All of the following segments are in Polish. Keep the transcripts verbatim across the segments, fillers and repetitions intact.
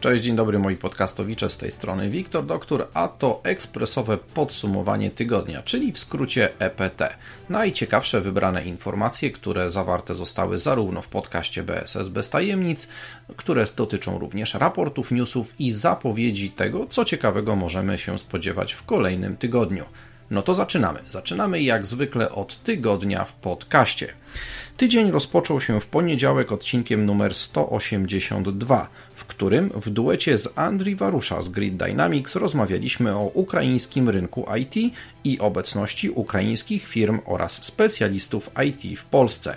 Cześć, dzień dobry moi podcastowicze, z tej strony Wiktor Doktor, a to ekspresowe podsumowanie tygodnia, czyli w skrócie E P T. Najciekawsze wybrane informacje, które zawarte zostały zarówno w podcaście B S S Bez Tajemnic, które dotyczą również raportów, newsów i zapowiedzi tego, co ciekawego możemy się spodziewać w kolejnym tygodniu. No to zaczynamy. Zaczynamy jak zwykle od tygodnia w podcaście. Tydzień rozpoczął się w poniedziałek odcinkiem numer sto osiemdziesiąt dwa, w którym w duecie z Andrii Warusza z Grid Dynamics rozmawialiśmy o ukraińskim rynku I T i obecności ukraińskich firm oraz specjalistów I T w Polsce.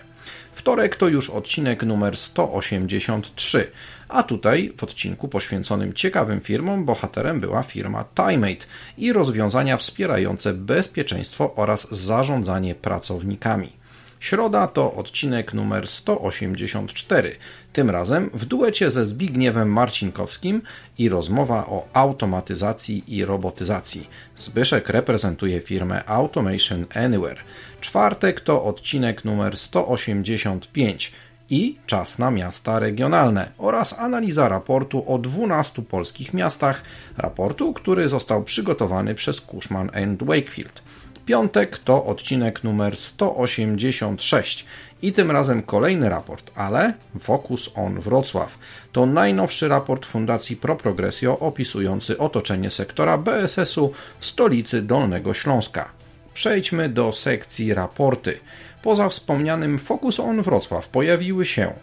Wtorek to już odcinek numer sto osiemdziesiąt trzy, a tutaj w odcinku poświęconym ciekawym firmom bohaterem była firma TimeMate i rozwiązania wspierające bezpieczeństwo oraz zarządzanie pracownikami. Środa to odcinek numer sto osiemdziesiąt cztery, tym razem w duecie ze Zbigniewem Marcinkowskim i rozmowa o automatyzacji i robotyzacji. Zbyszek reprezentuje firmę Automation Anywhere. Czwartek to odcinek numer sto osiemdziesiąt pięć i czas na miasta regionalne oraz analiza raportu o dwunastu polskich miastach, raportu, który został przygotowany przez Cushman and Wakefield. Piątek to odcinek numer sto osiemdziesiąt sześć i tym razem kolejny raport, ale Focus on Wrocław. To najnowszy raport Fundacji Pro Progressio opisujący otoczenie sektora B S S-u w stolicy Dolnego Śląska. Przejdźmy do sekcji raporty. Poza wspomnianym Focus on Wrocław pojawiły się: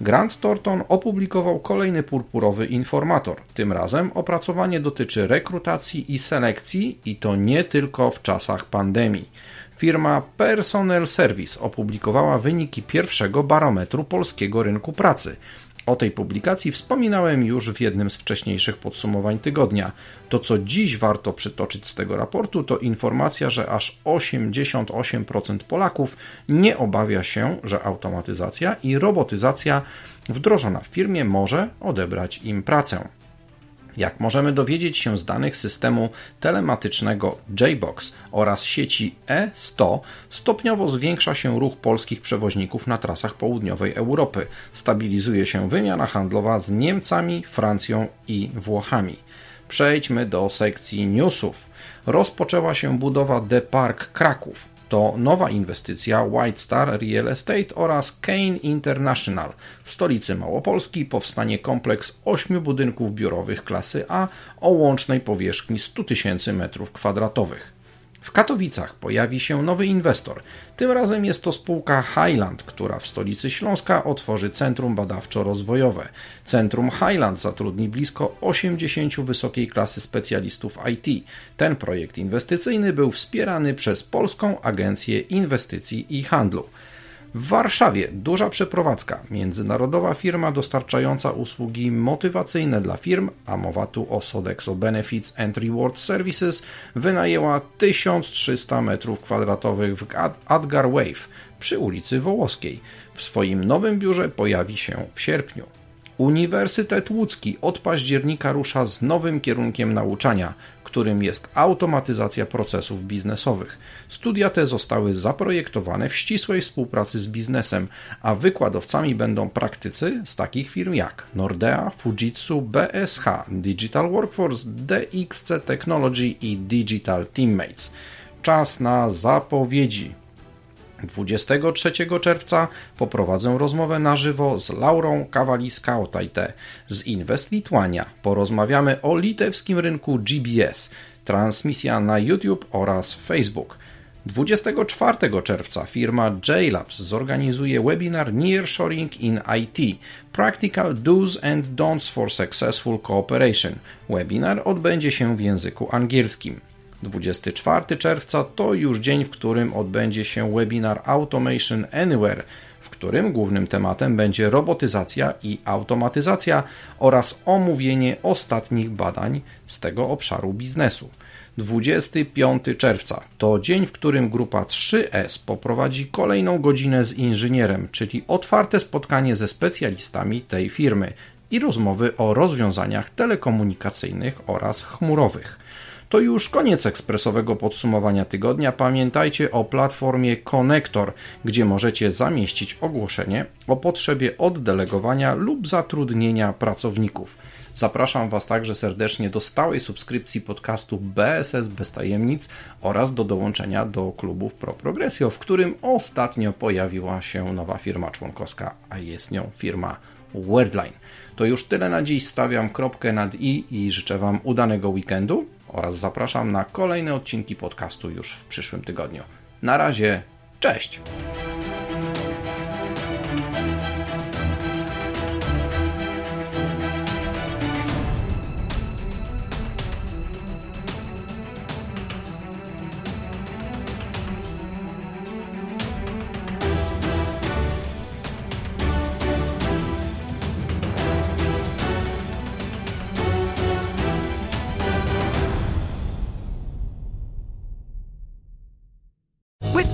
Grant Thornton opublikował kolejny purpurowy informator. Tym razem opracowanie dotyczy rekrutacji i selekcji i to nie tylko w czasach pandemii. Firma Personnel Service opublikowała wyniki pierwszego barometru polskiego rynku pracy. O tej publikacji wspominałem już w jednym z wcześniejszych podsumowań tygodnia. To, co dziś warto przytoczyć z tego raportu, to informacja, że aż osiemdziesiąt osiem procent Polaków nie obawia się, że automatyzacja i robotyzacja wdrożona w firmie może odebrać im pracę. Jak możemy dowiedzieć się z danych systemu telematycznego J boks oraz sieci E sto, stopniowo zwiększa się ruch polskich przewoźników na trasach południowej Europy. Stabilizuje się wymiana handlowa z Niemcami, Francją i Włochami. Przejdźmy do sekcji newsów. Rozpoczęła się budowa Depark Kraków. To nowa inwestycja White Star Real Estate oraz Kane International. W stolicy Małopolski powstanie kompleks ośmiu budynków biurowych klasy A o łącznej powierzchni sto tysięcy metrów kwadratowych. W Katowicach pojawi się nowy inwestor. Tym razem jest to spółka Highland, która w stolicy Śląska otworzy centrum badawczo-rozwojowe. Centrum Highland zatrudni blisko osiemdziesięciu wysokiej klasy specjalistów I T. Ten projekt inwestycyjny był wspierany przez Polską Agencję Inwestycji i Handlu. W Warszawie duża przeprowadzka. Międzynarodowa firma dostarczająca usługi motywacyjne dla firm, a mowa tu o Sodexo Benefits and Rewards Services, wynajęła tysiąc trzysta metrów kwadratowych w Adgar Wave przy ulicy Wołoskiej. W swoim nowym biurze pojawi się w sierpniu. Uniwersytet Łódzki od października rusza z nowym kierunkiem nauczania, którym jest automatyzacja procesów biznesowych. Studia te zostały zaprojektowane w ścisłej współpracy z biznesem, a wykładowcami będą praktycy z takich firm jak Nordea, Fujitsu, B S H, Digital Workforce, D X C Technology i Digital Teammates. Czas na zapowiedzi. dwudziestego trzeciego czerwca poprowadzę rozmowę na żywo z Laurą Kawaliskaoutaitė z Invest Lithuania. Porozmawiamy o litewskim rynku G B S, transmisja na YouTube oraz Facebook. dwudziestego czwartego czerwca firma JLabs zorganizuje webinar Nearshoring in I T – Practical Do's and Don'ts for Successful Cooperation. Webinar odbędzie się w języku angielskim. dwudziestego czwartego czerwca to już dzień, w którym odbędzie się webinar Automation Anywhere, w którym głównym tematem będzie robotyzacja i automatyzacja oraz omówienie ostatnich badań z tego obszaru biznesu. dwudziestego piątego czerwca to dzień, w którym Grupa trzy S poprowadzi kolejną godzinę z inżynierem, czyli otwarte spotkanie ze specjalistami tej firmy i rozmowy o rozwiązaniach telekomunikacyjnych oraz chmurowych. To już koniec ekspresowego podsumowania tygodnia. Pamiętajcie o platformie Connector, gdzie możecie zamieścić ogłoszenie o potrzebie oddelegowania lub zatrudnienia pracowników. Zapraszam Was także serdecznie do stałej subskrypcji podcastu B S S Bez Tajemnic oraz do dołączenia do klubów Pro Progressio, w którym ostatnio pojawiła się nowa firma członkowska, a jest nią firma Worldline. To już tyle na dziś, stawiam kropkę nad i i życzę Wam udanego weekendu oraz zapraszam na kolejne odcinki podcastu już w przyszłym tygodniu. Na razie, cześć!